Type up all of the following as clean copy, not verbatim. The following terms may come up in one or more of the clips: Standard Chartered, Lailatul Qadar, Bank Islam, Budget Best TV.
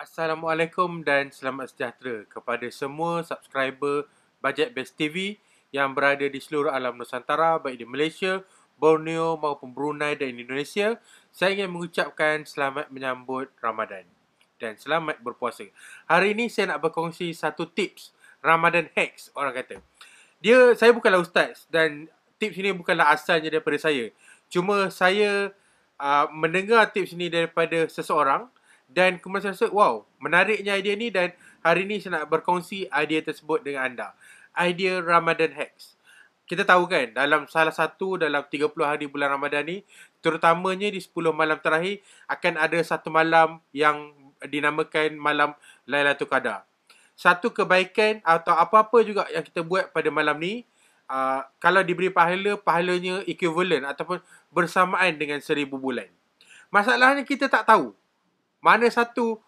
Assalamualaikum dan selamat sejahtera kepada semua subscriber Budget Best TV yang berada di seluruh alam Nusantara, baik di Malaysia, Borneo maupun Brunei dan Indonesia. Saya ingin mengucapkan selamat menyambut Ramadan dan selamat berpuasa. Hari ini saya nak berkongsi satu tips Ramadan hacks, orang kata. Saya bukanlah ustaz dan tips ini bukanlah asalnya daripada saya. Cuma saya mendengar tips ini daripada seseorang dan kemudian saya rasa, wow, menariknya idea ni, dan hari ni saya nak berkongsi idea tersebut dengan anda. Idea Ramadan hacks. Kita tahu kan, dalam 30 hari bulan Ramadan ni, terutamanya di 10 malam terakhir, akan ada satu malam yang dinamakan malam Lailatul Qadar. Satu kebaikan atau apa-apa juga yang kita buat pada malam ni, kalau diberi pahala, pahalanya equivalent ataupun bersamaan dengan 1000 bulan. Masalahnya kita tak tahu mana satu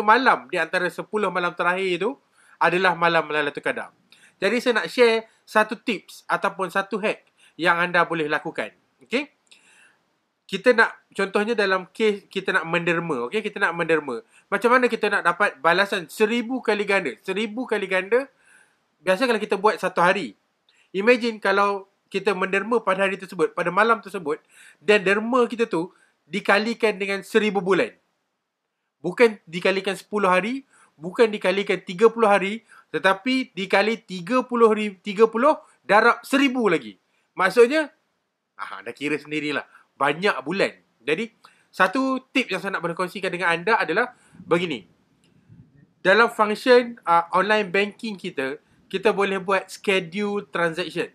malam di antara 10 malam terakhir itu adalah malam Lailatul Qadar. Jadi saya nak share satu tips ataupun satu hack yang anda boleh lakukan. Okey. Kita nak, contohnya dalam kes kita nak menderma, okey, kita nak menderma. Macam mana kita nak dapat balasan 1000 kali ganda? 1000 kali ganda biasa kalau kita buat satu hari. Imagine kalau kita menderma pada hari tersebut, pada malam tersebut, dan derma kita tu dikalikan dengan 1000 bulan. Bukan dikalikan 10 hari, bukan dikalikan 30 hari, tetapi dikali 30 darab 1000 lagi. Maksudnya, dah kira sendirilah, banyak bulan. Jadi, satu tips yang saya nak berkongsikan dengan anda adalah begini. Dalam function online banking kita, kita boleh buat schedule transaction.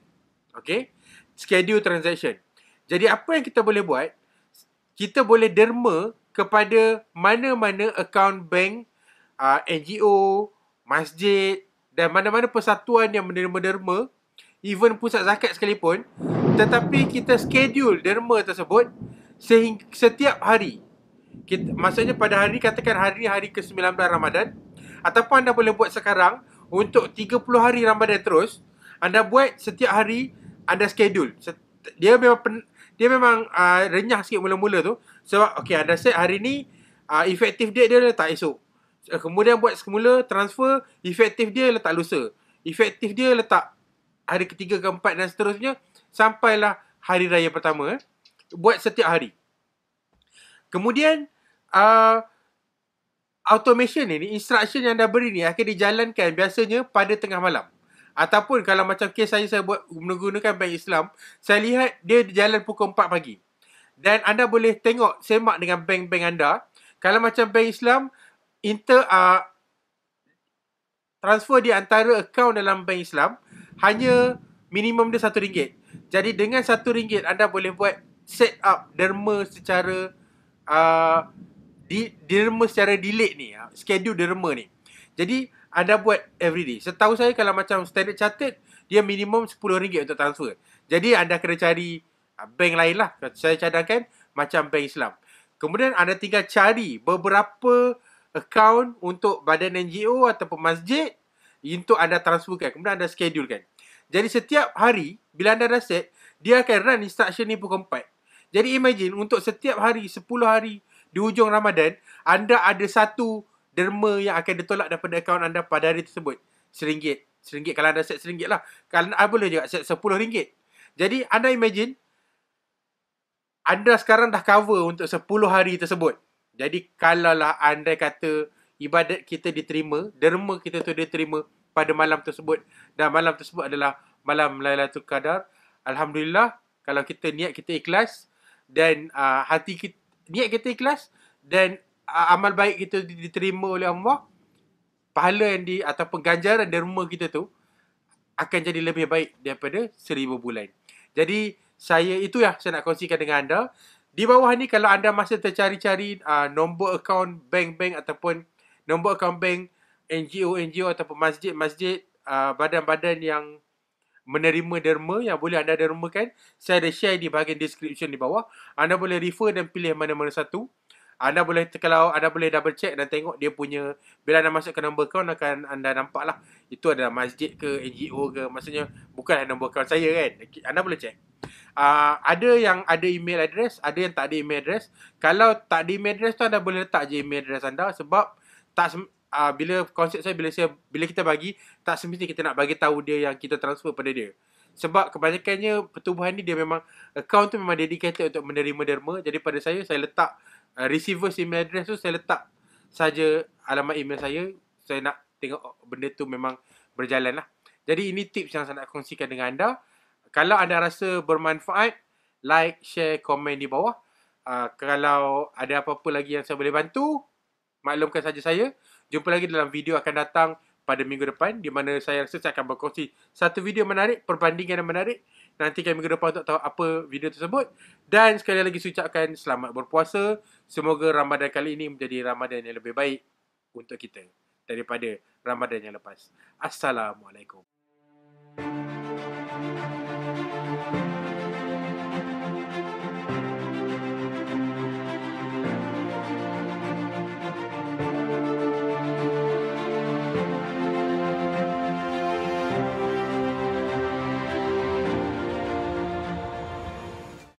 Okay? Schedule transaction. Jadi, apa yang kita boleh buat, kita boleh derma kepada mana-mana akaun bank, NGO, masjid dan mana-mana persatuan yang menderma-derma, even pusat zakat sekalipun, tetapi kita schedule derma tersebut sehingga setiap hari. Maksudnya pada hari, katakan hari ni hari ke-19 Ramadan, ataupun anda boleh buat sekarang untuk 30 hari Ramadan terus, anda buat setiap hari anda schedule. Dia memang renyah sikit mula-mula tu. Sebab, okay, anda set hari ni, effective date dia letak esok. Kemudian buat semula transfer, effective dia letak lusa. Effective dia letak hari ketiga, keempat dan seterusnya. Sampailah hari raya pertama. Buat setiap hari. Kemudian, automation ni, instruction yang anda beri ni akan dijalankan biasanya pada tengah malam. Ataupun kalau macam kes saya buat menggunakan Bank Islam, saya lihat dia jalan pukul 4 pagi. Dan anda boleh tengok, semak dengan bank-bank anda. Kalau macam Bank Islam, transfer di antara akaun dalam Bank Islam, hanya minimum dia RM1. Jadi dengan RM1, anda boleh buat set up derma secara delay ni. Schedule derma ni. Jadi, anda buat everyday. Setahu saya kalau macam Standard Chartered, dia minimum RM10 untuk transfer. Jadi anda kena cari bank lain lah. Saya cadangkan macam Bank Islam. Kemudian anda tinggal cari beberapa akaun untuk badan NGO ataupun masjid untuk anda transferkan. Kemudian anda schedulekan. Jadi setiap hari bila anda dah set, dia akan run instruction ni pukul 4. Jadi imagine untuk setiap hari 10 hari di hujung Ramadan, anda ada satu derma yang akan ditolak daripada akaun anda pada hari tersebut. RM1. Kalau anda set RM1 lah. Kalau anda boleh juga set RM10. Jadi anda imagine, anda sekarang dah cover untuk 10 hari tersebut. Jadi kalaulah anda kata ibadat kita diterima, derma kita tu diterima pada malam tersebut, dan malam tersebut adalah malam Lailatul Qadar, alhamdulillah. Kalau kita niat kita ikhlas, dan amal baik kita diterima oleh Allah, pahala yang ataupun ganjaran derma kita tu akan jadi lebih baik daripada 1000 bulan. Jadi saya nak kongsikan dengan anda. Di bawah ni kalau anda masih tercari-cari nombor akaun bank-bank ataupun nombor akaun bank NGO ataupun masjid-masjid, badan-badan yang menerima derma yang boleh anda dermakan, saya ada share di bahagian description di bawah. Anda boleh refer dan pilih mana-mana satu. Anda boleh, kalau anda boleh double check dan tengok dia punya, bila anda masuk ke nombor account akan anda nampak lah, itu adalah masjid ke, NGO ke. Maksudnya bukan nombor account saya kan. Anda boleh check. ada yang ada email address, ada yang tak ada email address. Kalau tak ada email address tu, anda boleh letak je email address anda, sebab tak bila konsep saya, bila kita bagi, tak semestinya kita nak bagi tahu dia yang kita transfer pada dia. Sebab kebanyakannya pertubuhan ni dia memang, account tu memang dedicated untuk menerima derma. Jadi pada saya letak receiver's email address tu, saya letak saja alamat email saya nak tengok benda tu memang berjalan lah. Jadi ini tips yang saya nak kongsikan dengan anda. Kalau anda rasa bermanfaat, like, share, komen di bawah. Kalau ada apa-apa lagi yang saya boleh bantu, maklumkan saja saya. Jumpa lagi dalam video akan datang pada minggu depan, di mana saya rasa saya akan berkongsi satu video menarik, perbandingan yang menarik. Nantikan minggu depan untuk tahu apa video tersebut. Dan sekali lagi saya ucapkan selamat berpuasa. Semoga Ramadan kali ini menjadi Ramadan yang lebih baik untuk kita daripada Ramadan yang lepas. Assalamualaikum.